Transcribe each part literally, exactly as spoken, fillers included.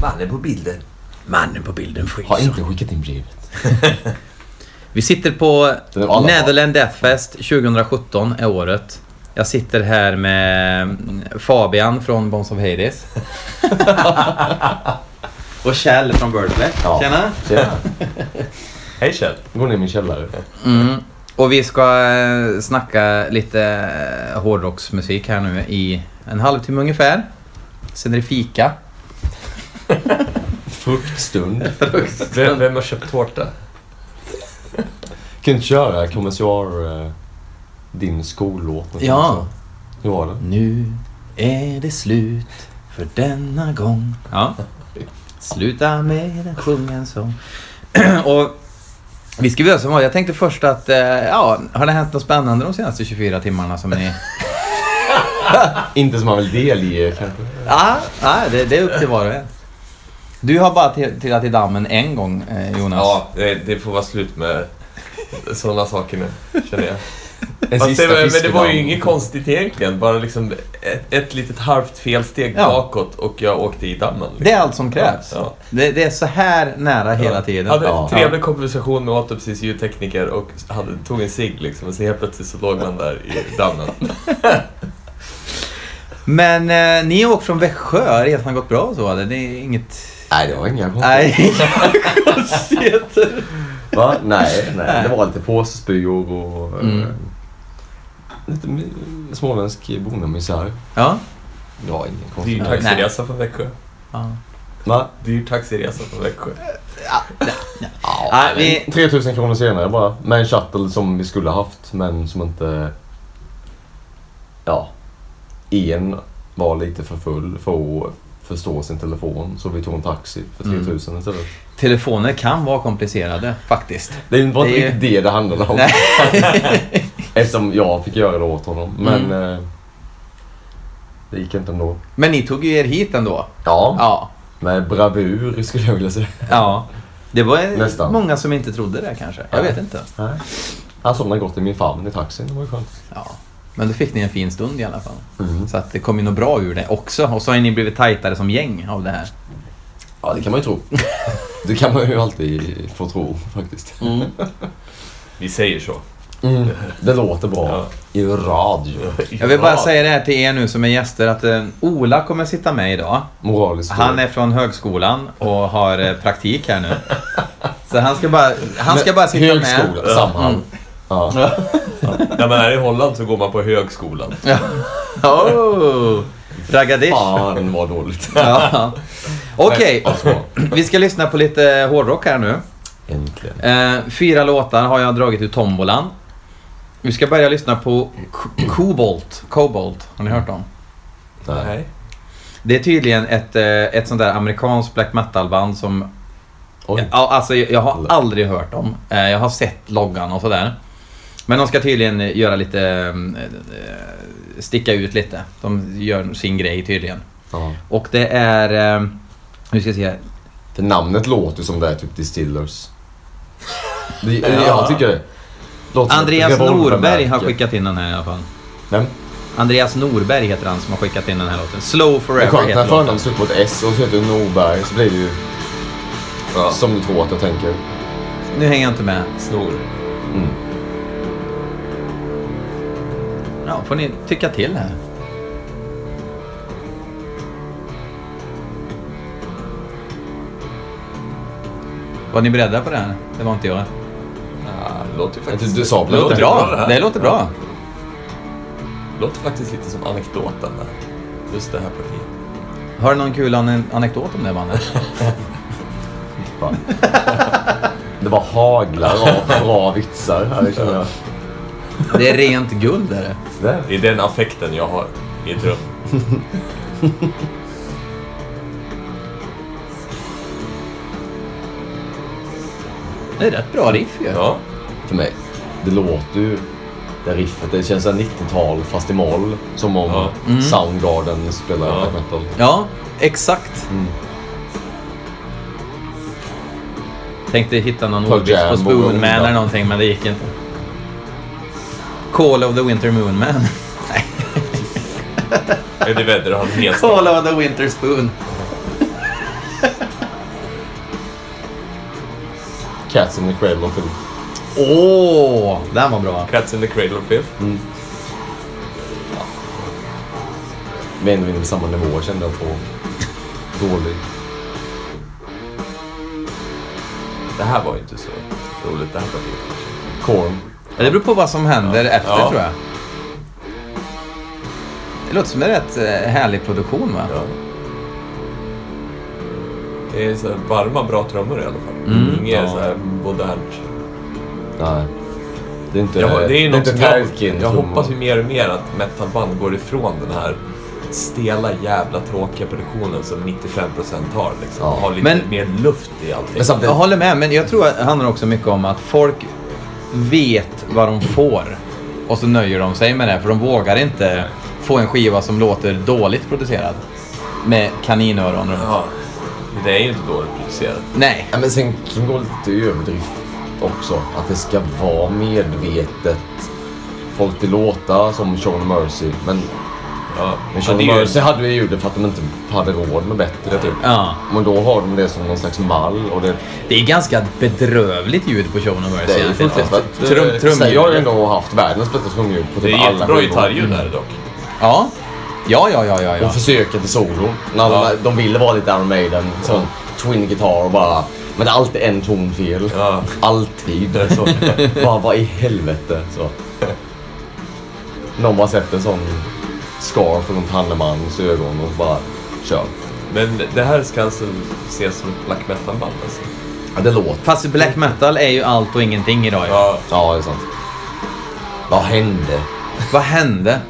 Mannen på bilden. Mannen på bilden skicks. Har inte skickat in brevet. Vi sitter på Nederland Deathfest tjugo sjutton är året. Jag sitter här med Fabian från Sons of Hades. Och Kjell från Birdplay. Ja. Tjena. Tjena. Hej Kjell. Går ner i min källare. Mm. Och vi ska snacka lite hårdrocksmusik här nu i en halvtimme ungefär. Sen är det fika. Fruktstund. Fruktstund. Vem har köpt tårta? Kan inte köra kommentar din skollåt. Ja. Hur var det? Nu är det slut för denna gång. Ja. Sluta med den sjungen som. Och vi ska väl som jag tänkte först att ja, har det hänt något spännande de senaste tjugofyra timmarna som ni inte som man vill del i kanske. Ja, ja, det, det är upp till var och en. Du har bara till, till att i dammen en gång, Jonas. Ja, det, det får vara slut med sådana saker nu, känner jag. Fast det, men det var ju inget konstigt egentligen. Bara liksom ett, ett litet halvt felsteg ja. bakåt. Och jag åkte i dammen liksom. Det är allt som krävs. Ja. Det, det är så här nära ja. hela tiden. Jag hade en trevlig ja. konversation med Autopsys ljudtekniker. Och hade, tog en cigg liksom. Och så helt plötsligt så låg man där i dammen. Men eh, ni åker från Växjö. Resan har gått bra och så. Det är inget... Nej, det var inga konstigheter. Va? Nej, nej, nej, det var lite påsespyor och mm. lite småländsk bonemisär. Ja. Det var ingen konstigt. Dyr taxiresa från Växjö. Ja. Va? Dyr taxiresa från Växjö. Ja, nej, nej. Ja, vi... tre tusen kronor senare bara. Med en shuttle som vi skulle haft, men som inte... Ja. En var lite för full för att förstå sin telefon, så vi tog en taxi för tre tusen istället. Mm. Telefoner kan vara komplicerade, faktiskt. Det var inte det riktigt det det handlade om. Eftersom jag fick göra det åt honom. Men mm. eh, det gick inte ändå. Men ni tog ju er hit ändå. Ja, ja. Med bravur skulle jag vilja säga. Ja, det var nästan många som inte trodde det kanske. Jag ja. vet inte. Nej. Han somnade gott i min famn i taxin, det var ju skönt. Ja. Men då fick ni en fin stund i alla fall. Mm. Så att det kom ju något bra ur det också. Och så har ni blivit tajtare som gäng av det här. Ja, det kan man ju tro. Det kan man ju alltid få tro, faktiskt. Mm. Vi säger så. Mm. Det låter bra. Ja. I radio. Jag vill bara säga det här till er nu som är gäster. Att Ola kommer sitta med idag. Moraliskt. Han är från högskolan och har praktik här nu. Så han ska bara, han ska bara sitta högskola, med. Högskola, samman. Mm. Ja. Ja. När man är i Holland så går man på högskolan. Ja. Oh, Ragadish. Fan vad dåligt. Ja. Okej, okay. Vi ska lyssna på lite hårdrock här nu. Äntligen. Eh, fyra låtar har jag dragit ur tombolan. Vi ska börja lyssna på K- Cobalt. Cobalt, har ni hört om? Nej. Det är tydligen ett, ett sånt där amerikanskt black metal band som... Oj. Alltså jag har aldrig hört dem. Jag har sett loggan och sådär. Men de ska tydligen göra lite, sticka ut lite. De gör sin grej tydligen. Aha. Och det är, hur ska jag säga? Det namnet låter som det är typ Distillers. Det, ja. Jag tycker det. Låter Andreas Norberg har skickat in den här i alla fall. Vem? Andreas Norberg heter han som har skickat in den här låten. Slow Forever heter låten. När förnamn står på ett S och så heter Norberg så blir det ju ja. Som du tror att jag tänker. Nu hänger jag inte med. Snor. Mm. Ja, får ni tycka till här. Var ni beredda på det här? Det var inte jag. Ja, det låter ju faktiskt... Du sa det låter bra. bra. Det låter bra. Det låter faktiskt lite som anekdoten där. Just det här partiet. Har du någon kul an- anekdot om det, mannen? Det var haglar och bra vitsar här, känner jag. Det är rent guld där. Det är den affekten jag har i ett rum. Det är rätt bra riff ju. Ja, för mig. Det låter ju, det riffet, det känns som nittiotal fast i moll. Som om ja. mm. Soundgarden spelar ja. black metal. Ja, exakt. Mm. Tänkte hitta någon ordvits på Spoon Man eller någonting, men det gick inte. Call of the Winter Moon Man. Nej. Är det väder han heter? Call of the Winter Spoon. Cats in the Cradle of Filth. Åh, den var bra. Cats in the Cradle of Filth. Mm. Ja. Men ändå inte på samma nivå, kände jag på. Dålig. Det här var ju inte så roligt, det här partiet. Korn. Ja, det beror på vad som händer ja. efter, ja. tror jag. Det låter som en rätt härlig produktion, va? Ja. Det är så varma, bra trummor i alla fall. Mm. Inget ja. så här modernt. Nej. Det är inte jag, det är något det är inte Tarkin, jag, jag hoppas ju mer och mer att metalband går ifrån den här stela jävla tråkiga produktionen som nittiofem procent har liksom. Ja. Har lite men, mer luft i allting. Men jag håller med, men jag tror att det handlar också mycket om att folk vet vad de får och så nöjer de sig med det, för de vågar inte Nej. få en skiva som låter dåligt producerad med kaninöron runt. Ja. Det är ju inte dåligt producerat. Nej. Ja, men sen kan det gå lite överdrift också. Att det ska vara medvetet folk till låta som Show No Mercy. Men, ja. men Show No ja, Mercy ju... hade ju det för att de inte hade råd med bättre typ. Ja. Men då har de det som någon slags mall. Och det... det är ganska bedrövligt ljud på Show No Mercy. Det är ju fantastiskt. Trum, trum, jag har ju ändå haft världens bästa trumljud på typ alla. Det är jättebra gitarrljud där dock. Ja. Ja, ja, ja, ja, ja. Och försöka till solo. När de, ja. de ville vara lite Iron Maiden, sån ja. twin guitar och bara... Men det är alltid en ton fel. Ja. Alltid. Så. Bara, vad i helvete. Så. Någon har sett en sån skar från en Hannemans ögon och bara kör. Men det här ska alltså ses som black metal-band alltså? Ja, det låter. Fast black metal är ju allt och ingenting idag. Ja, ja det är sant. Vad hände? Vad hände?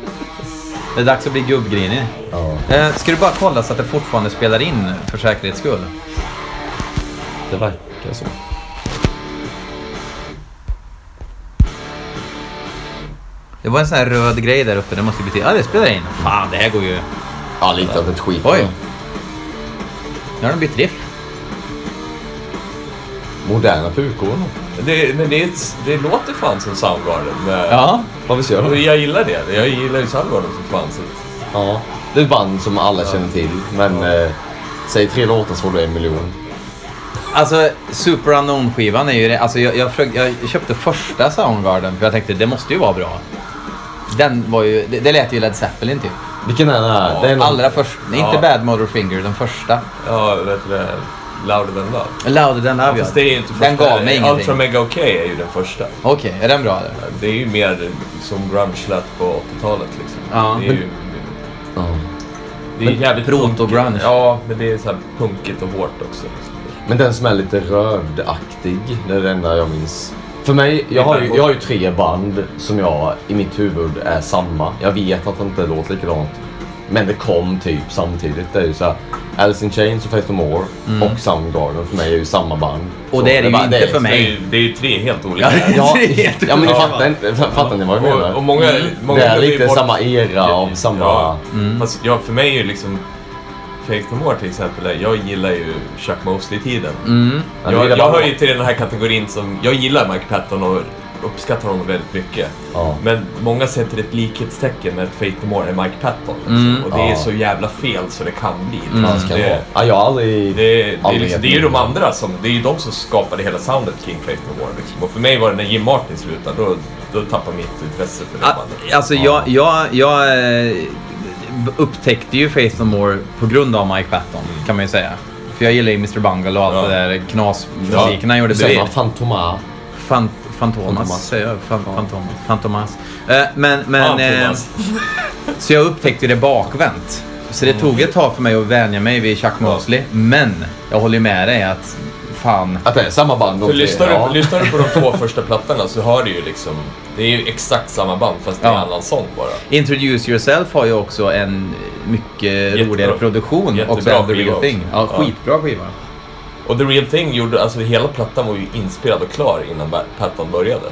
Det är dags att bli gubbgrinig. Ja. Eh, ska du bara kolla så att det fortfarande spelar in för säkerhets skull? Det verkar så. Det var en sån här röd grej där uppe. Det måste betyda... Ja, det spelar in. Fan, det här går ju... Ja, lite av ett skit. Oj. Nu har de bytt riff. Moderna pukor. Det, men det, det låter fan som Soundgarden. Ja. Vad vi ser. Jag gillar det. Jag gillar ju Soundgarden som fan. Ja. Det är ett band som alla ja. känner till. Men ja. eh, säg tre låtar så får du en miljon. Alltså Super Unknown-skivan är ju det. Alltså jag, jag, försökte, jag köpte första Soundgarden för jag tänkte det måste ju vara bra. Den var ju, det, det lät ju Led Zeppelin typ. Vilken är den här? Ja. Det är någon... allra första. Ja. Inte Bad Motorfinger, den första. Ja, vet du det. Louder Than Love. Louder Than Love, ja. Det är inte den gav mig ingenting. Ultra Mega OK är ju den första. Okej, okay, är den bra eller? Det är ju mer som grunge-lät på åttiotalet liksom. Ja. Det är ju... Ja. Det är ju jävligt proto-grunge. Ja, men det är så här punkigt och hårt också. Liksom. Men den som är lite rödaktig, det är den enda jag minns. För mig, jag har, ju, jag har ju tre band som jag i mitt huvud är samma. Jag vet att det inte låter likadant. Men det kom typ samtidigt. Det är ju så här, Alice in Chains och Faith No More mm. och Soundgarden för mig är ju samma band. Och det är det, det ju inte det är, för mig. Det är, ju, det är ju tre helt olika. Ja, tre helt ja men ni fattar, ja. fattar ni vad jag menar? Och, och många, mm. många det är lite bort... samma era av samma... Ja. Mm. Fast ja, för mig är ju liksom... Faith No More till exempel, jag gillar ju Chuck Mosley-tiden. Mm. Jag, jag hör ju till den här kategorin som... Jag gillar Mike Patton och... uppskattar honom väldigt mycket. Ja. Men många sätter ett likhetstecken med Faith No More är Mike Patton. Mm. Och det ja. är så jävla fel så det kan bli. Mm. Det, det, ja, jag aldrig, det, det, aldrig det, liksom, det är ju de andra som... Det är ju de som skapade hela soundet kring Faith No More. Liksom. Och för mig var det när Jim Martin slutade. Då, då tappade mitt intresse för det. A- bandet. Alltså ja. jag, jag, jag upptäckte ju Faith No More på grund av Mike Patton mm. kan man ju säga. För jag gillar ju mister Bungle och allt ja. det där knasmusiken ja. han gjorde bredvid. Fantomas. Fant- Fantomas, Fantomas säger jag. Fan, ja. Fantomas. Fantomas. Eh, men, men, eh, så jag upptäckte det bakvänt. Så det tog ett tag för mig att vänja mig vid Chuck Mosley. Ja. Men jag håller med dig att fan... Att det är samma band. För lyssnar du, ja. lyssnar du på de två första plattorna så hör du ju liksom... Det är ju exakt samma band fast det är en ja. annan sång bara. Introduce Yourself har ju också en mycket Jättebra. roligare produktion. Jättebra också. Jättebra skiva också. Ja, skitbra skiva. Och The Real Thing gjorde, alltså hela plattan var ju inspelad och klar innan Patton började.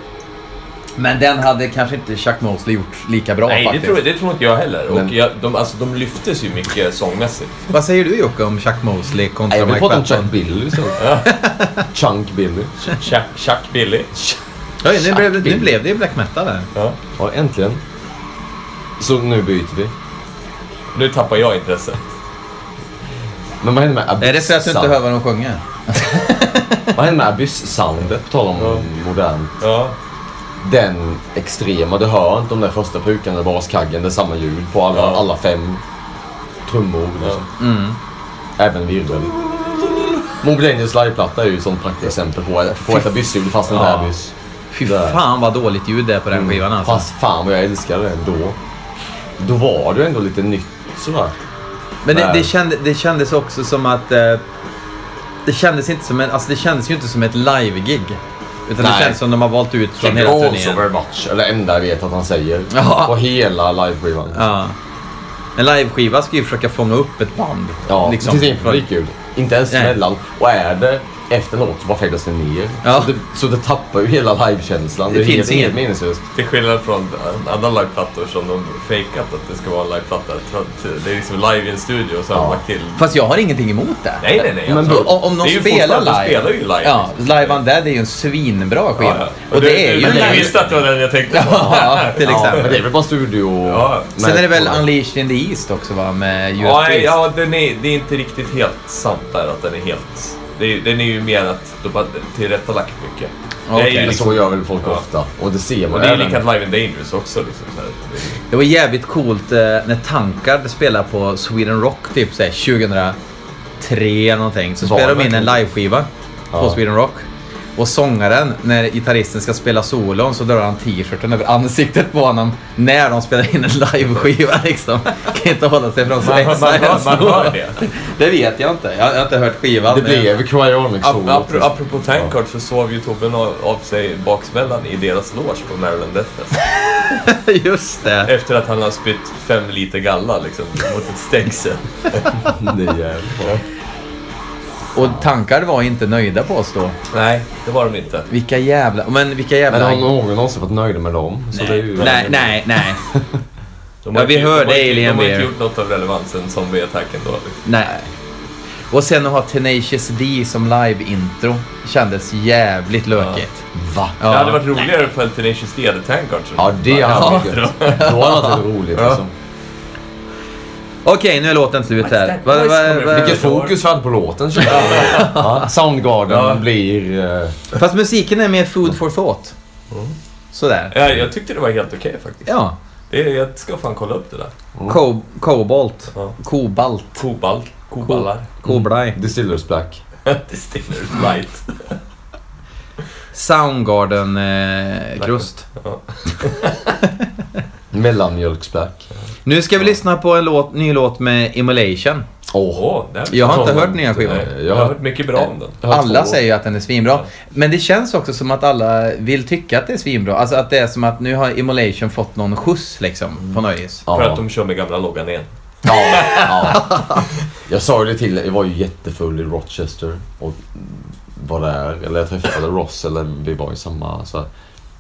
Men den hade kanske inte Chuck Mosley gjort lika bra. Nej, faktiskt. Nej, det, det tror inte jag heller. Men. Och jag, de, alltså, de lyftes ju mycket sångmässigt. Vad säger du Jocke om Chuck Mosley kontra Nej, Mike Patton? Chuck Billy så. Chunk Billy. Chuck, Chuck Billy. Ja, nu, blev, nu blev det ju black metal där. Ja. ja, äntligen. Så nu byter vi. Nu tappar jag intresset. Men vad händer med Abyss? Är det för att du inte hör vad de sjunger? Vad händer med Abyss-soundet? På tal om ja. modern. Ja. Den extrema, du hör inte de där första pukarna eller baskaggen. Det är samma ljud på alla, ja. alla fem trummor. Ja. Mm. Även virvel. Mobilanius liveplatta är ju ett sånt praktexempel på, på ett Abyss-ljud fast en ja. Abyss. Fy fan vad dåligt ljud det är på den mm. skivan alltså. Fast fan vad jag älskar det ändå. Då var det ändå lite nytt sådär. Men det, det, kände, det kändes också som att eh, det kändes inte som en, alltså det kändes ju inte som ett live-gig. Utan nej. Det känns som de har valt ut från hela turnén. Thank you so very much. Eller enda jag vet att han säger. Ja. På hela live-skivan. Liksom. Ja. En live-skiva ska ju försöka fånga upp ett band. Ja, liksom. Det är inte riktigt. Inte ens nej. Mellan. Och är det efter något så bara fäglas det ner. Ja. Så, det, så det tappar ju hela live-känslan. Det, det finns inget meningslöst. Till skillnad från andra liveplattor som de fejkat att det ska vara en liveplatta. Det är liksom live i en studio och så har ja. lagt till. Fast jag har ingenting emot det. Nej, nej, nej. Men då, om de spelar live. Spelar ju live. Ja, Live on Dead är ju en svinbra skiva. Ja, ja. Och det, det är ju... Men jag visste att det var den jag tänkte på. Ja, till exempel. Ja, men det är väl bara studio... Ja. Sen är det väl Unleashed in the East också va? Med ja, nej, ja den är, det är inte riktigt helt sant där att den är helt... Det är, den är ju mer att de har tillrättalagt mycket. Okay. Det är liksom, så gör väl folk ja. ofta. Och det ser man. Och det är ju likat Live and Dangerous också. Liksom, så här. Det var jävligt coolt eh, när Tankard spelade på Sweden Rock typ så här, tjugohundratre eller någonting. Så spelade de in en liveskiva ja. på Sweden Rock. Och sångaren, när gitarristen ska spela solon så drar han t-shirten över ansiktet på honom när de spelar in en liveskiva liksom. Kan inte hålla sig från sig. Man, man, man, man hör det. Det vet jag inte. Jag har inte hört skivan. Det men... blev Cryonic Soul. Apropå, apropå Tankard så sov ju Tobben av, av sig baksmällan i deras loge på Nederland Deathfest. Just det. Efter att han har spytt fem liter galla liksom mot ett stängsel. Det är jävligt. Och Tankard var inte nöjda på oss då. Nej, det var de inte. Vilka jävla... Men vilka jävla... Men har någon någonsin varit nöjda med dem? Nej, så det är ju nej, nej, nej. de ja, vi inte, hörde de Alien Bear. De har inte gjort något av relevansen som vid attacken då. Nej. Och sen att ha Tenacious D som live-intro kändes jävligt lökigt. Ja. Va? Ja. Det hade varit roligare för en Tenacious D hade Tankard. Ja, det hade varit gött. Då hade det varit roligt alltså. Okej, nu är låten slut här. Va, va, va, vilket fokus var på låten? ja, Soundgarden ja. blir... Uh... Fast musiken är mer food for thought. Mm. Sådär. Ja, jag tyckte det var helt okej faktiskt. Ja. Det, jag ska fan kolla upp det där. Mm. Co- Cobalt. Ja. Cobalt. Cobalt. Kobalar. Koblaj. Mm. Distillers Black. Distillers Light. Soundgarden-krust. Eh, ja. Mellanmjölksback. Nu ska vi lyssna på en låt, ny låt med Immolation. Åh, jag har inte hört nya skivan. Jag har hört mycket bra om den. Alla säger ju att den är svinbra. Ja. Men det känns också som att alla vill tycka att det är svinbra. Alltså att det är som att nu har Immolation fått någon skjuts liksom mm. på nöjes. Ja. För att de kör med gamla loggan igen. Ja, ja. Jag sa det till, jag var ju jättefull i Rochester och var där. Eller jag träffade Ross, eller vi var i samma... Så här.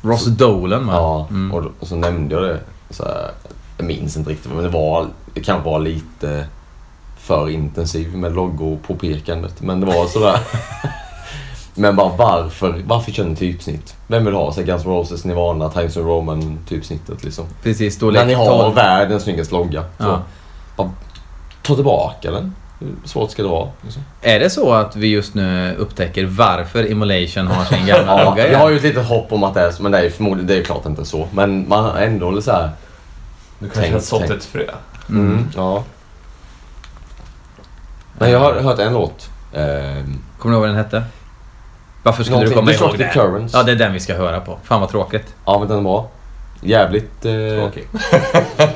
Ross så, Dolan man. Ja, mm. och, och så nämnde jag det. Så här, jag minns inte riktigt, men det var, det kan vara lite för intensiv med loggopåpekandet, men det var sådär. Men bara varför, varför känner typsnitt? Vem vill ha sig Guns N' Roses, Nirvana, Times New Roman typsnittet liksom? Precis, då när ni har världens snyggaste logga. Så ja. bara, ta tillbaka den. Hur svårt ska det vara? Liksom. Är det så att vi just nu upptäcker varför Immolation har sin gamla logga? Ja, jag har ju ett litet hopp om att det är så, men det är förmodligen, det är klart inte så. Men man har ändå så här. Du kanske har sått ett frö. Mm. Mm. Ja. Men jag har hört en låt. Eh, Kommer du ihåg vad den hette? Varför skulle du komma ihåg det? Currents. Ja, det är den vi ska höra på. Fan vad tråkigt. Ja, men den var jävligt eh... tråkig.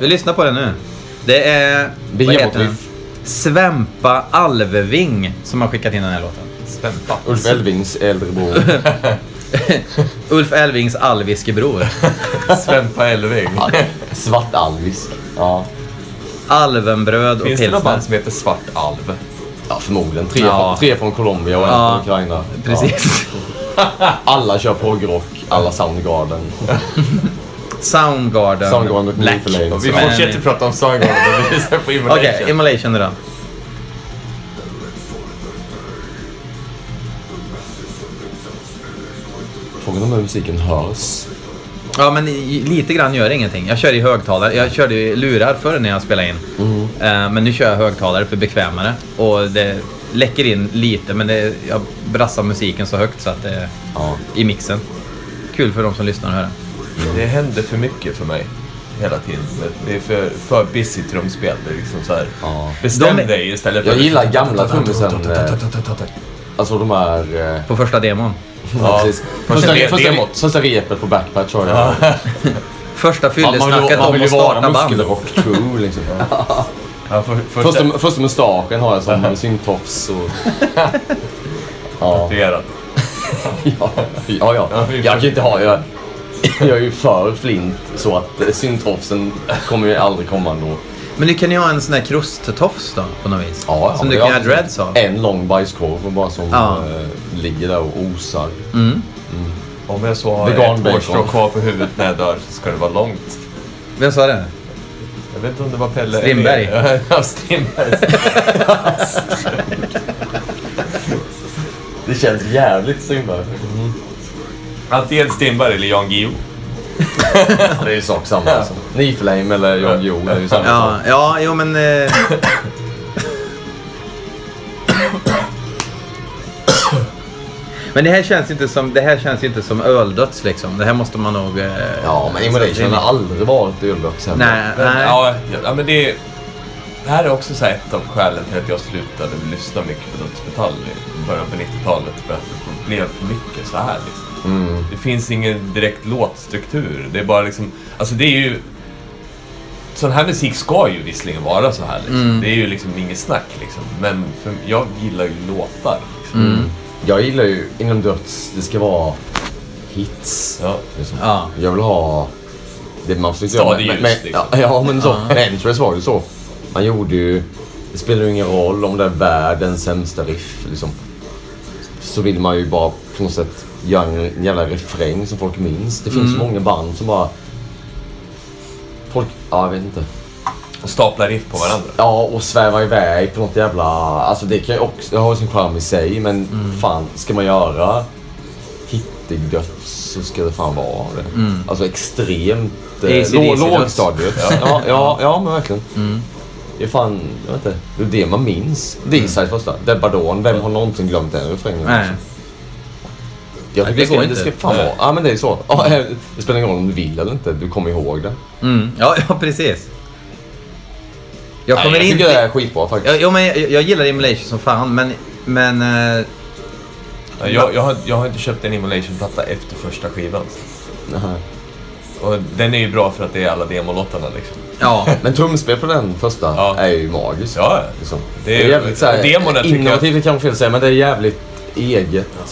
Vi lyssnar på den nu. Det är... Behemoth. Svämpa Älvving som har skickat in den här låten. Svämpa. Ulf Älvvings äldre bror. Ulf Älvvings alviske bror. Svämpa Älvving. Ja, svart alvisk. Ja. Alvenbröd och pilsner. Finns det någon band som heter Svart Alv? Ja, förmodligen. Tre, ja. Tre från Colombia och en ja. från Ukraina. Ja. Precis. Alla kör på grock. Alla Soundgarden. Soundgarden, Soundgarden Black. Vi fortsätter prata om Soundgarden. Vi lyssnar på Immolation. Okej, okay, Immolation är den. Frågan om musiken hörs. Ja, men lite grann gör ingenting. Jag kör i högtalare. Jag körde i lurar förr när jag spelade in. Mm. Men nu kör jag högtalare för bekvämare. Och det läcker in lite, men det, jag brassar musiken så högt så att det ja. I mixen. Kul för de som lyssnar och hör. Mm. Det händer för mycket för mig hela tiden. Det är för, för busy trumspel. Det är liksom så här. Ja. Bestäm de, dig istället för... Jag gillar gamla trummisen. Alltså de här... På första demon. Ja, precis. Första, första, första, första repet på Backpatch har jag. Första fyllesnacket om att starta band. Muskelrock-crew liksom. Ja. Ja, för, för första, det... första mustaschen har jag som en syntofs och... Ja. Ja, ja, ja. Jag kan ju inte ha... Jag, jag är ju för flint så att syntofsen kommer ju aldrig komma ändå. Men du kan ju ha en sån här krusttofs då, på något vis. Ja, ja, som du kan ha dreads av. En lång bajskorv och bara som ja. äh, ligger där och osar. Mm. Mm. Om jag så har ett hårstrå kvar på huvudet när jag dör så ska det vara långt. Vem sa det? Jag vet inte om det var Pelle. Strindberg. Ja, Strindberg. Det känns jävligt Strindberg. Mm. Antingen Strindberg eller Jan Guillou. Det är ju sak samma. Alltså. Niflame eller Jan Guillou är ju samma. Ja, ja jo men... Eh... Men det här känns inte som det här känns inte som öldöds liksom. Det här måste man nog eh, ja, men Immolation har aldrig varit öldöds. Nej, men, nej. Ja, ja, men det, det här är också så här ett av skälen till att jag slutade lyssna mycket på dödsmetall i början på nittiotalet, för att det blev för mycket så här liksom. Mm. Det finns ingen direkt låtstruktur. Det är bara liksom, alltså det är ju sån här musik ska ju visserligen vara så här liksom. Mm. Det är ju liksom inget snack liksom, men för, jag gillar ju låtar liksom. Mm. Jag gillar ju inom döds, det ska vara hits. Ja. Liksom. Ja. Jag vill ha det man får göra. Stadig ljus, men, liksom. Ja, ja, men så. Entrance var ju så. Man gjorde ju, det spelar ju ingen roll om det är världens sämsta riff. Liksom. Så vill man ju bara på något sätt göra en jävla refräng som folk minns. Det finns mm. många band som bara... Folk, ja, jag vet inte. Och staplar riff på varandra. Ja, och svävar iväg på något jävla... Alltså det kan ju också... Det har ju sin charm i sig, men mm. fan, ska man göra hittig döds så ska det fan vara det. Mm. Alltså extremt... Eh, lå- Lågstadiet. ja, ja, ja, men verkligen. Mm. Det är fan, jag vet inte, det är det man minns. Det är Isai första. Det är Bardon, vem har någonsin glömt den refrängen? Nej. Jag tycker det, det, ska, inte. det ska fan vara... Ja, men det är så. Ja, det spelar ingen roll om du vill eller inte, du kommer ihåg det. Mm. Ja, ja, precis. Jag kommer Nej, jag tycker inte... det är skitbra faktiskt. Jo, men jag, jag gillar Immolation som fan, men... men uh... jag, jag, har, jag har inte köpt en Immolation-platta efter första skivan. Jaha. Och den är ju bra för att det är alla demolottarna liksom. Ja, men trumspel på den första ja. Är ju magiskt. Ja, liksom. Det är, det är jävligt så här, innovativt jag... kan man fel säga, men det är jävligt eget. Ja.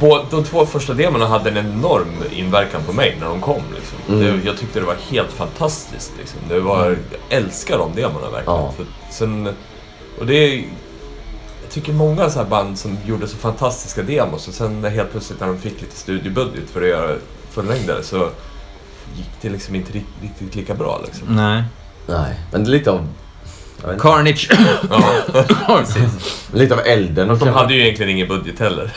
Både, de två första demorna hade en enorm inverkan på mig när de kom liksom. Mm. Det, jag tyckte det var helt fantastiskt liksom. Det var, mm. Jag älskar de demorna verkligen. Ja. För sen, och det är, jag tycker många så här band som gjorde så fantastiska demos och sen helt plötsligt när de fick lite studiebudget för att göra förlängdare så gick det liksom inte riktigt lika bra liksom. Nej. Nej, men det är lite av Carnage. Ja. Lite av elden. Och de hade ju egentligen ingen budget heller.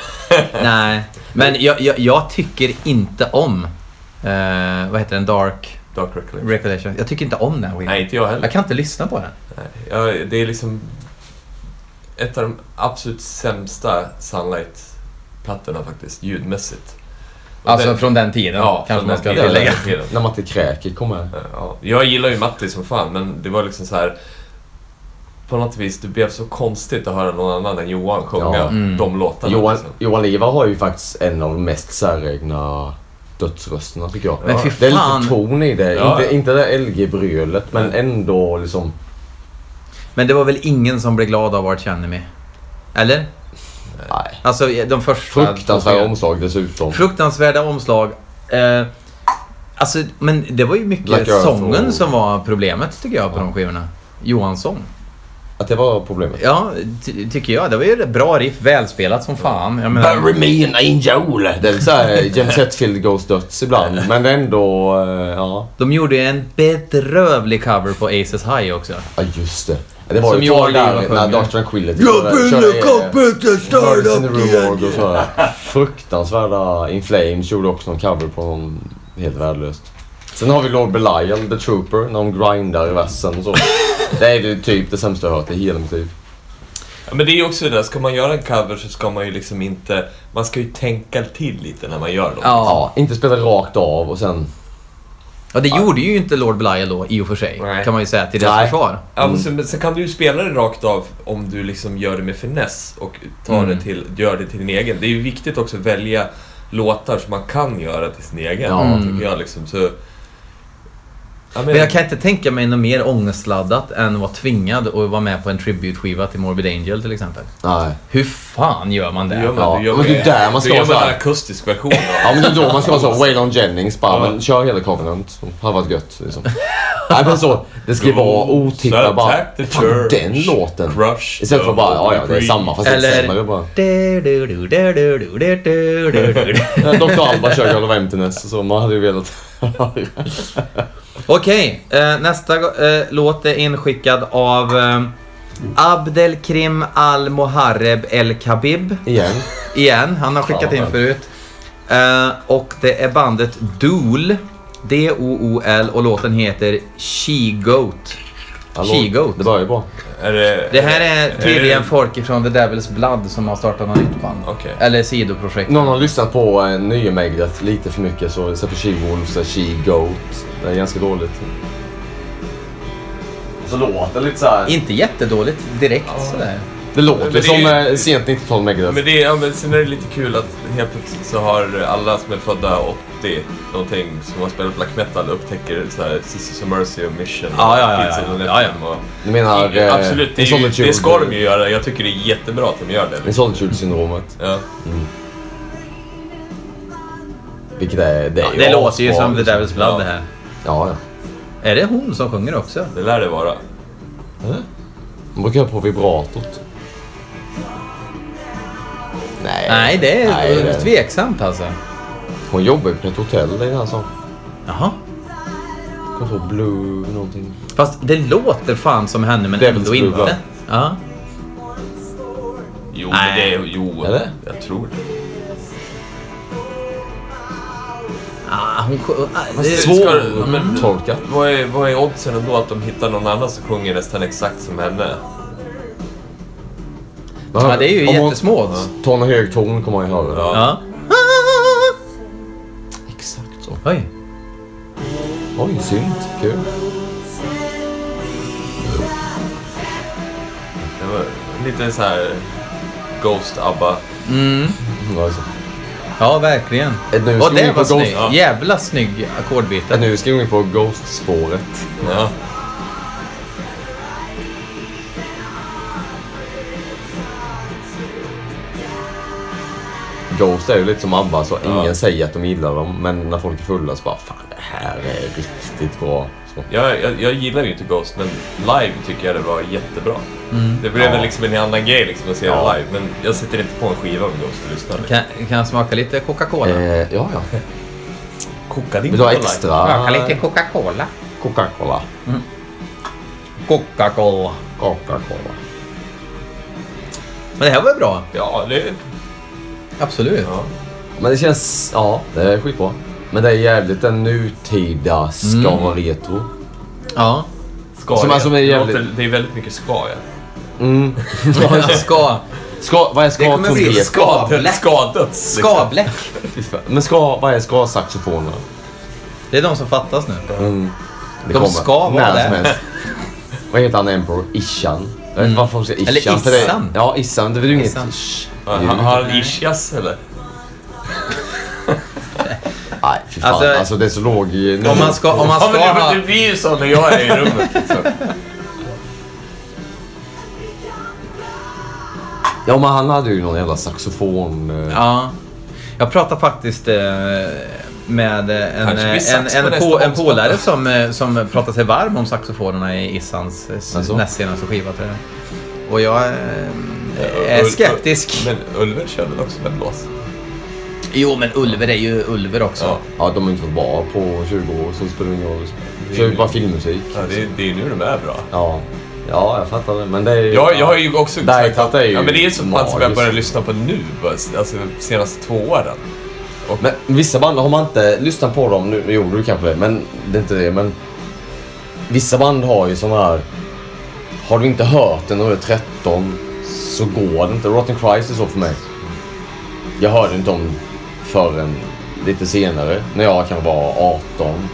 Nej, men jag, jag, jag tycker inte om uh, vad heter den? Dark Dark Recollection. Jag tycker inte om den. Nej, inte jag heller. Jag kan inte lyssna på den. Nej, jag, det är liksom ett av de absolut sämsta Sunlight-plattorna faktiskt, ljudmässigt. Och alltså den, från den tiden, ja, kanske man ska tillägga. När Matti Kräker kommer. Ja, jag gillar ju Matti som fan, men det var liksom så här. På något vis, det blev så konstigt att höra någon annan än Johan sjunga ja. Mm. de låtarna. Johan, liksom. Johan Liva har ju faktiskt en av de mest särregna dödsrösterna tycker jag. Men ja. Det är lite ton i det, ja. inte, inte det L G-brölet, men ändå liksom. Men det var väl ingen som blev glad av Arch Enemy? Eller? Nej. Alltså de första fruktansvärda omslag dessutom. Fruktansvärda omslag. Eh, alltså men det var ju mycket like sången och... som var problemet tycker jag på ja. de skivorna. Johansson. Att det var problemet. Ja, ty- tycker jag. Det var ju ett bra riff, välspelat som fan. Jag menar... Bury me an angel. Det är så här James Hetfield Ghost döds ibland, men ändå eh, ja. De gjorde en bedrövlig cover på Aces High också. Ja, just det. Det var som ju tag där när Dark Tranquillity körde Birds in the Room och sådär. Fruktansvärda In Flames gjorde också någon cover på honom helt värdelöst. Sen har vi Lord Belial, The Trooper, när de grindar i vässen och så. Det är ju typ det sämsta jag hört i hela mitt liv. Ja, men det är ju också det där, ska man göra en cover så ska man ju liksom inte, man ska ju tänka till lite när man gör dem. Ja, liksom. Inte spela rakt av och sen... Ja, det ja. gjorde ju inte Lord Belial då, i och för sig. Nej. Kan man ju säga till deras försvar. Ja, men sen, sen kan du ju spela det rakt av om du liksom gör det med finess och tar mm. det till, gör det till din egen. Det är ju viktigt också att välja låtar som man kan göra till sin egen. Ja. Tycker jag liksom, så... Jag men jag kan inte tänka mig något mer ångestladdat än att vara tvingad att vara med på en tribute-skiva till Morbid Angel till exempel. Nej. Hur fan gör man det? Du gör man, ja. du gör men det är där man ska ha en akustisk version då. Ja, men det är då man ska ha så Waylon Jennings bara, ja. men kör hela Covenant. Det har varit gött liksom. Nej, men så, det ska vara otippat bara. Fan, den låten. Crush. Istället för bara, ja ja, det är samma fast eller, det är samma bara. Du du du du du du du du du du. Doktor Alba kör Hall of Emptiness, så man hade ju velat. Okej, eh, nästa eh, låt är inskickad av eh, Abdelkrim Al-Moharreb El-Khabib. Igen. Igen, han har skickat in förut. Eh, och det är bandet Dool. D-O-O-L och låten heter She-Goat. She-Goat. Det var ju bra. Är det, det här är tydligen det... folk från The Devil's Blood som har startat något nytt band. Okay. Eller sidoprojekt. Någon har lyssnat på en ny Megadeth lite för mycket så sätter She-Wolf och She-Goat. Det är ganska dåligt. Så låter lite så här. Inte jättedåligt direkt ja. sådär. Det låter det som ju... sent nittiotal Megadeth. Men, det, ja, men sen är det lite kul att helt plötsligt så har alla som är födda åttio någonting som har spelat black metal upptäcker så här Sisters of Mercy och Mission. Ja, ja, ja, ja, ja, ja. Och... Du menar... I, absolut, det, ju, det ska de ju göra. Jag tycker det är jättebra att de gör det. Det är Solitude-syndromet. Ja. Mm. Vilket är... Det, är ja, det låter ju som The Devil's Blood ja. det här. Ja, ja. Är det hon som sjunger också? Det lär det vara. Mm. Man brukar på vibratot. Nej, nej, det är nej, tveksamt alltså. Hon jobbar ju på ett hotell i den här sån. Jaha. Kanske blue någonting. Fast det låter fan som henne men Devils ändå blue, inte. Va? Ja. Jo, nej. Det är jo. Eller? Jag tror det. Ah, hon ah, svår men tolka. Vad är vad är oddsen ändå att de hittar någon annan som sjunger nästan exakt som henne? Man, ja, det är ju jättesmått. Ja. Ta en hög ton kommer man ju höra. Ja. Ja. Exakt så. Oj. Oj, synt. Kul. Det var lite så här Ghost ABBA. Mm. Alltså. Ja, verkligen. Och det var snygg. Ja. Jävla snygg ackordbiten. Nu ska vi på Ghost-spåret. Ja. Ghost är ju lite som ABBA så ingen ja. säger att de gillar dem. Men när folk är fulla så bara, fan det här är riktigt bra så. Jag, jag, jag gillar ju inte Ghost, men live tycker jag det var jättebra. mm. Det blev ja. liksom en annan grej liksom att se ja. live. Men jag sitter inte på en skiva med Ghost och lyssnar. Kan, kan jag smaka lite Coca-Cola? Eh, ja, ja Coca-Cola. Vill du ha extra? Smaka lite Coca-Cola. Coca-Cola mm. Coca-Cola Coca-Cola. Men det här var bra. Ja, det absolut. Ja. Men det känns, ja, det är skitbra. Men det är jävligt en nutida ska-retro. Mm. Ja. Ska som alltså är jävligt... Det är väldigt mycket ska, ja. Mm. ska. Ska, vad är ska? Det kommer att bli skabläck. Skabläck. Skabläck. Men ska, vad är ska-saxofonerna? Det är de som fattas nu. Mm. Det de kommer. Ska vara det. Vad heter han? Emperor? Ihsahn. Jag vet inte varför de säger Ihsahn. Eller Ihsahn. Ja, Ihsahn. Det är ju inget... Han har en ischias eller? Nej, fy fan. Alltså, alltså det är så låg i... Om man ska... Om man ska ja, men det, ha... det blir ju så när jag är i rummet. Liksom. Ja, men han hade ju någon jävla saxofon. Ja. Jag pratade faktiskt eh, med en, en, en, en, på, en polare som, som pratade sig varm om saxofonerna i Ihsahns alltså. näst senaste skiva, tror jag. Och jag... Eh, är skeptisk. Men Ulver körde också med blås. Jo, men Ulver är ju Ulver också. Ja, ja de har inte fått vara på tjugo år så spelar de ju kör ju bara filmmusik. Ja, det är, det är nu de är bra. Ja. Ja, jag fattar det, men det är ju, jag, jag har ju också sagt att det är ju. Ja, men det är som att jag börjar lyssna på nu alltså de senaste två åren. Och men vissa band har man inte lyssnat på dem nu, jo, du kanske det, men det är inte det, men vissa band har ju såna här Har du inte hört den när du är tretton så går det inte. Rotten Christ är så för mig. Jag hörde inte om förrän lite senare, när jag kan vara arton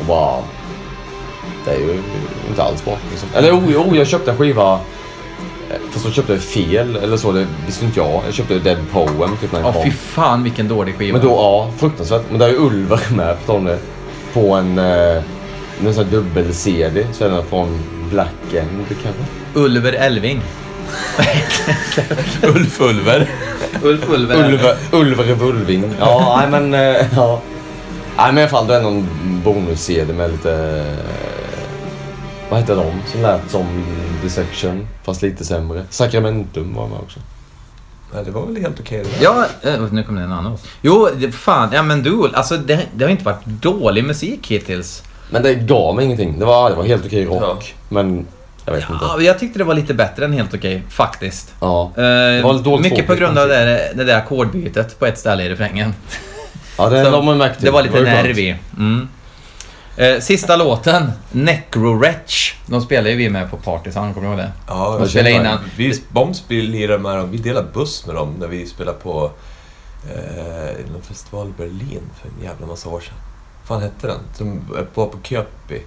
och bara, det är ju inte alls bra liksom. Eller oh, oh, jag köpte en skiva, fast jag köpte fel eller så, det visste inte jag. Jag köpte Dead Poem typ när jag kom. Ja, fy fan vilken dålig skiva. Men då, ja, fruktansvärt. Men där är ju Ulver med på det. På en, eh, en sån här dubbel-C D, så är den från Black End kanske. Ulver Älvving. Ulf Ulver. Ulf Ulver. Ulver, Ulver Vulving. Ja, nej men eh, ja. Nej men i alla fall, det är någon bonus-C D med lite eh, vad heter de som lät som Dissection fast lite sämre. Sacramentum var med också. Nej, det var väl helt okej okay, ja, nu kommer det en annan. Jo, det, fan, ja men du, alltså det, det har inte varit dålig musik hittills. Men det gav mig ingenting. Det var, det var helt okej okay rock, ja. Men jag vet ja, inte. Jag tyckte det var lite bättre än helt okej, faktiskt. Ja. Uh, mycket på grund av det där, det där ackordbytet på ett ställe i refrängen. Ja, det, så, det var lite nervig. Mm. Uh, sista låten, Necrowretch. De spelar ju vi med på Partisan, kommer du ihåg det? Ja, de spelar innan. Vi bombspelade med dem, vi delade buss med dem när vi spelade på uh, en festival i Berlin för en jävla massa år sedan. Vad fan hette den? De var på Köpi.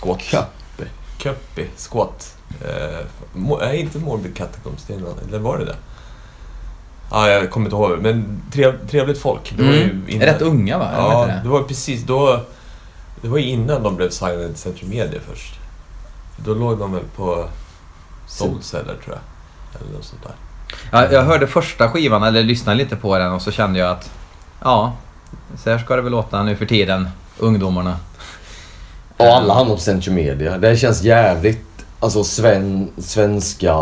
Skått. Köpi. Köpi, skott. Eh, må, nej, inte Morbid Catacombs, eller var det det? Ja, ah, jag kommer inte ihåg, men trev, trevligt folk. Det var mm. ju innan, rätt unga va? Ja, det? det var precis då, det var innan de blev signade till Centrum Media först. Då låg de väl på Solceller tror jag, eller något sånt där. Ja, jag hörde första skivan, eller lyssnade lite på den och så kände jag att ja, så här ska det väl låta nu för tiden, ungdomarna. Och alla handlar på Centrum Media. Det känns jävligt, alltså sven, svenska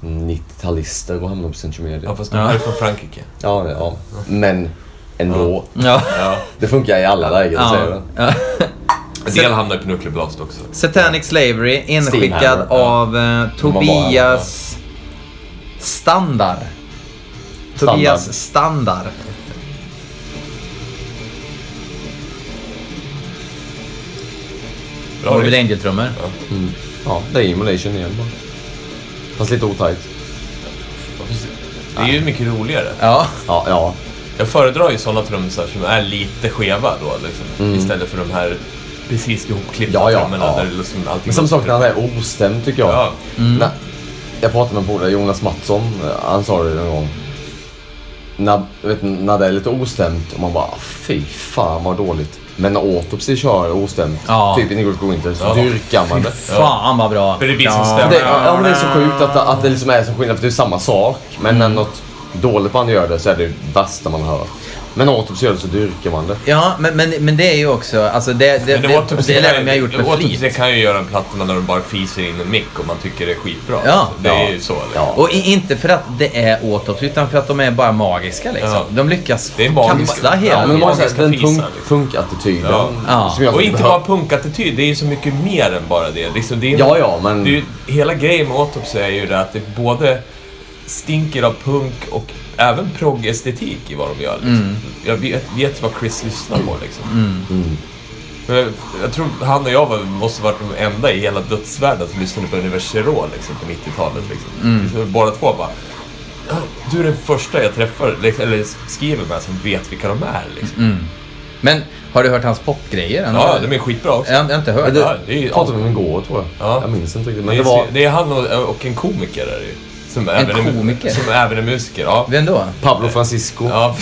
nittio-talister och hamnar på Centrum Media. Ja, fast de är från Frankrike. Ja, det, ja. Men ändå. Ja. Ja. Det funkar i alla lägen. Ja. Ja. En del hamnar på Nuclear Blast också. Satanic Slavery, inskickad av uh, Tobias Standard. Standard. Tobias Standard. Har du väl Angel-trummor? Ja. Mm. Ja, det är Immolation igen bara. Fast lite otajt. Det är ju mycket roligare. Ja. Ja, ja. Jag föredrar ju sådana trumsar som är lite skeva då, liksom. Mm. Istället för de här precis ihopklippta ja, ja, trummorna ja. Där det liksom allting... Men som saknar det är ostämt tycker jag. Ja. Mm. Nä, jag pratade med en polare, Jonas Mattsson, han sa det någon gång. När, vet, när det är lite ostämt och man bara, fy fan vad dåligt. Men Autopsy kör ostämt, ja. Typ in i går inte, så ja. Dyrkar man det. Fy fan vad bra. För det blir som stämmer. Det, ja, men det är så sjukt att, att det liksom är som skillnad, för det är samma sak. Men mm. när något dåligt man gör det så är det värsta man hör. Men Autopsy gör det så dyrkar man det. Ja, men, men, men det är ju också, alltså det, det, det, autopsy, det är det jag har gjort med Autopsy flit. Kan ju göra en platta när de bara fiser in en mick och man tycker det är skitbra. Ja. Alltså, det ja. Är ju så. Ja. Och inte för att det är Autopsy, utan för att de är bara magiska liksom. Ja. De lyckas kapsla hela. Ja, men man säga, den punk, punkattityden. Ja. Ja. Och behöver. Inte bara punkattityd, det är ju så mycket mer än bara det. Liksom, det är ja, ja, men... Det är ju, hela grejen med Autopsy är ju det att det både stinker av punk och även prog-estetik i vad de gör liksom. Mm. Jag vet, vet vad Chris lyssnar på liksom. Mm. Mm. Jag, jag tror han och jag var, måste varit de enda i hela dödsvärlden som lyssnade på Universero liksom, på nittio-talet liksom. Mm. Så båda två bara du är den första jag träffar liksom, eller skriver med som vet vilka de är liksom. Mm. Men har du hört hans popgrejer? Han ja, de är skitbra också. Jag, jag har inte hört. Det, ja, det är pratade om en gård tror jag. Ja. Jag minns inte riktigt. Men det, det, var... det är han och, och en komiker där ju. Som en även komiker? En, som även en musiker, ja. Vem då? Pablo Francisco. Ja,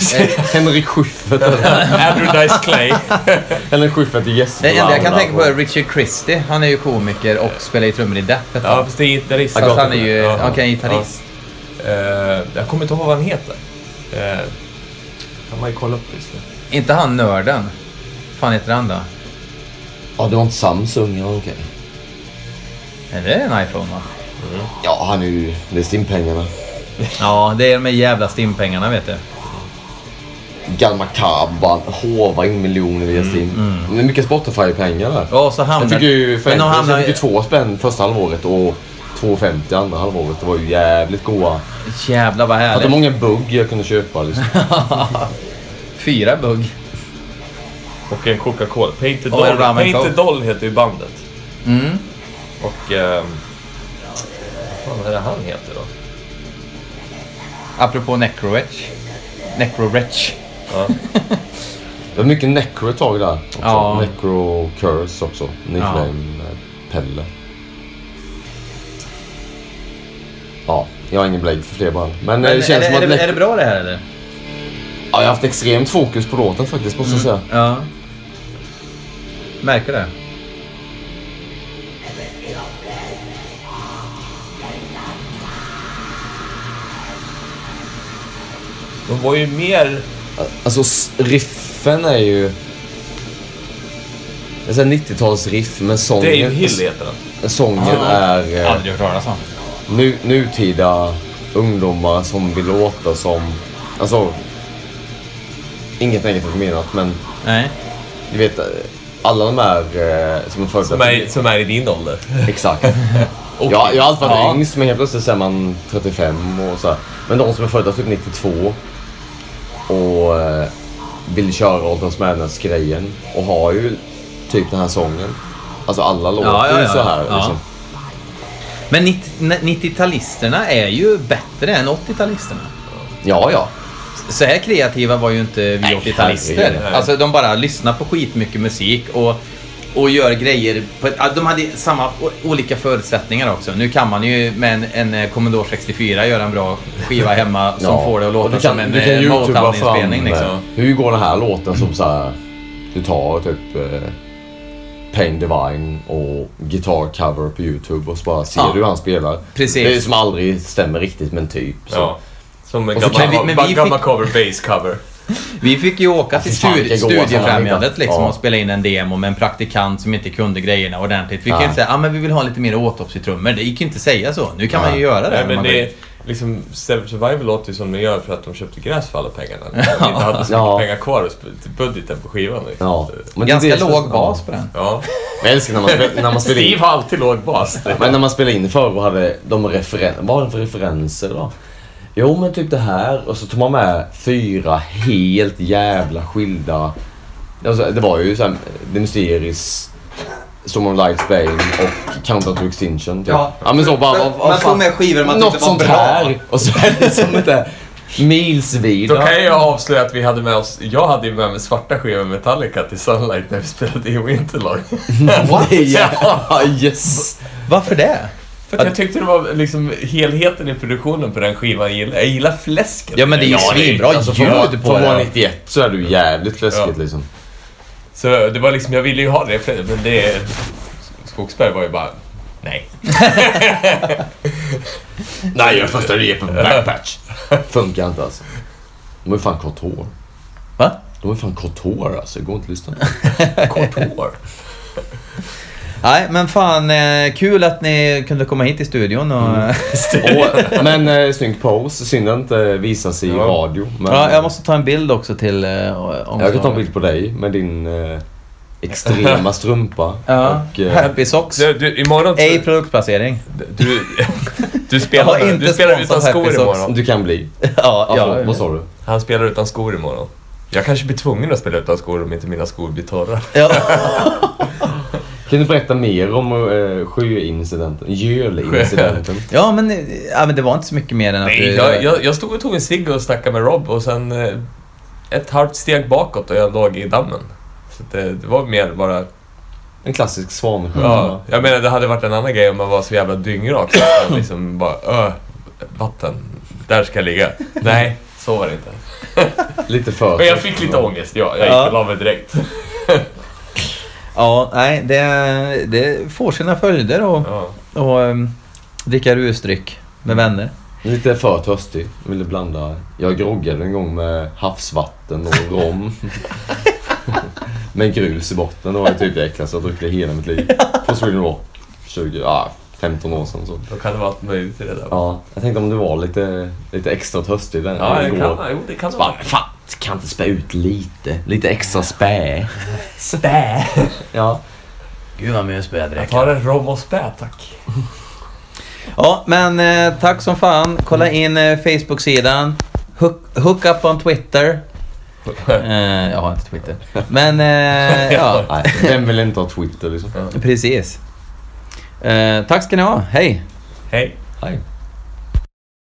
Henrik Schuffet. Andrew Dice Clay. Henrik Schuffet är gäst. Det enda jag kan tänka på är Richard Christie. Han är ju komiker och spelar i trummor i Death. Ja, fast det är gitarrist. Alltså, han är ju ja, han kan en gitarrist. Ja. Uh, jag kommer inte ihåg vad han heter. Uh, kan man ju kolla upp just det. Inte han nörden. Vad fan heter han då? Ja, det var inte Samsung, ja okej. Okay. Är det en iPhone va? Mm. Ja, han är ju... Det är stimpengarna. Ja, det är de här jävla stimpengarna, vet du. Gamla kabban, hova in miljoner via stim. Mm, mm. Det är mycket Spotify-pengar där. Ja, så hamnar... Jag fick ju, för hamnar... Så jag fick ju två spänn första halvåret och två femtio andra halvåret. Det var ju jävligt goa. Jävla vad härligt. Det var många bugg jag kunde köpa, liksom. Fyra bugg. Och en Coca-Cola. Painted Doll, Painted Doll heter ju bandet. Mm. Och... Um... är det han heter då? Apropå Necrowretch. Necrowretch. Ja. Det var mycket necro ett tag där också. Ja. Necro curse också. Nickname ja. Pelle. Ja, jag har ingen blade för fler band. Men, Men det känns är, som det, att är, det, är det bra det här eller? Ja, jag har haft extremt fokus på låten faktiskt, måste jag säga. Ja. Märker det. De var ju mer... Alltså riffen är ju... Det är nittio-tals riff, men sången... Det är ju helheten. Sången ah, är... Aldrig hört talas om. Nu, nutida ungdomar som vill låta som... Alltså... Inget negativt menat, men... Nej. Du vet, alla de här som är födda... Som är, som är i din ålder. Exakt. Okay. Jag, jag har alltid varit ja. yngst, men helt plötsligt så är man trettiofem och så här. Men de som är födda typ nittiotvå och eh, vill köra Oldens Madness-grejen och har ju typ den här sången. Alltså alla låter ja, ja, ja, så här. Ja. Liksom. Men nittio-talisterna är ju bättre än åttio-talisterna. Ja, ja. Så här kreativa var ju inte vi åttio-talister. Alltså de bara lyssnar på skitmycket musik och... Och gör grejer på, de hade samma olika förutsättningar också. Nu kan man ju med en, en Commodore sextiofyra göra en bra skiva hemma som ja, får det att låta kan, som en, en Motown-inspelning liksom. Hur går den här låten som så här, du tar typ eh, Pain Divine och guitar cover på YouTube och så bara ser ja, du hur han spelar. Precis. Det är ju som aldrig stämmer riktigt men typ så. Ja. Som en gammal cover, bass cover. Vi fick ju åka till studi- studiefrämjandet liksom, ja. och spela in en demo med en praktikant som inte kunde grejerna ordentligt. Vi ja. kan ju säga, ah, men vi vill ha lite mer autopsy-trummor. Det gick ju inte säga så, nu kan ja. man ju göra det. Nej, men man det är, liksom, Survival låter ju som de gör för att de köpte gräs för alla pengarna. De inte hade så ja. pengar kvar och budgeten på skivan liksom. ja. men Ganska det låg så... bas på den ja. Jag älskar när man, spe- när man spelar in Steve har alltid låg bas. Men när man spelade in förr hade de referen... Vad var det för referenser då? Jo men typ det här, och så tog man med fyra helt jävla skilda, alltså, det var ju såhär The Mysteries, Storm of Light Spain och Countdown to Extinction typ. ja. ja men så bara, men, man tog med skivor man tyckte var bra här. Och så är det som inte milsvida. Då kan jag avslöja att vi hade med oss, jag hade ju med mig svarta skivor Metallica till Sunlight när vi spelade i Winterlag. What? Ja, yes. Varför det? För att jag tyckte det var liksom helheten i produktionen på den skivan. Jag gillar, jag gillar fläsket. Ja men det är ju ja, svinbra alltså, ljud på det. nittioett så är du jävligt fläskigt ja. liksom. Så det var liksom, jag ville ju ha det. Men det Skogsberg var ju bara nej. Nej, jag första repet på Backpatch funkar inte alltså. De är fan kort hår. Va? De är fan kort hår alltså, gå inte lyssna. Kort hår. Nej, men fan, eh, kul att ni kunde komma hit i studion och... Mm. och men eh, snygg pose, synd att inte eh, visa sig i ja. radio. Men... Ja, jag måste ta en bild också till... Eh, jag kan ta en bild på dig med din eh, extrema strumpa. Ja. Och, eh... Happy socks. Du, du, imorgon... Ej produktplacering. Du, du spelar, inte du spelar utan skor imorgon. Du kan bli. Ja, ja, vad sa du? Han spelar utan skor imorgon. Jag kanske blir tvungen att spela utan skor om inte mina skor blir torra. Ja. Kan du berätta mer om uh, sjöincidenten? Gölincidenten? Ja men, ja, men det var inte så mycket mer än att... Nej, du... jag, jag, jag stod och tog en cigg och snackade med Rob och sen uh, ett halvt steg bakåt och jag låg i dammen. Så det, det var mer bara... En klassisk svansjö. Ja, jag menar det hade varit en annan grej om man var så jävla dyngrak. Så att man liksom bara, öh, vatten, där ska jag ligga. Nej, så var det inte. Lite för... Men jag fick lite ångest, ja. Jag gick ja. och la mig direkt. Ja, nej, det, det får sina följder och, ja. och um, dricka rusdryck med vänner. Lite för törstig, ville blanda. Jag groggade en gång med havsvatten och rom. Med grus i botten, det var typ det äckligaste jag druckit hela mitt liv. På Sweden Rock, tjugo, ah, femton år sedan. Så. Då kan det vara allt möjligt i det där. Ja, jag tänkte om du var lite, lite extra törstig. Den ja, det kan, jo, det kan vara. Kan inte spä ut lite. Lite extra spä. Spä? Ja. Gud vad mycket spä direkt. Jag tar en rom och spä, tack. Ja, men eh, tack som fan. Kolla in eh, Facebook-sidan. Hook, hook up on Twitter. eh, jag har inte Twitter. Men, eh, ja. Nej, vem vill inte ha Twitter liksom? Precis. Eh, tack ska ni ha. Hej. Hej. Hej.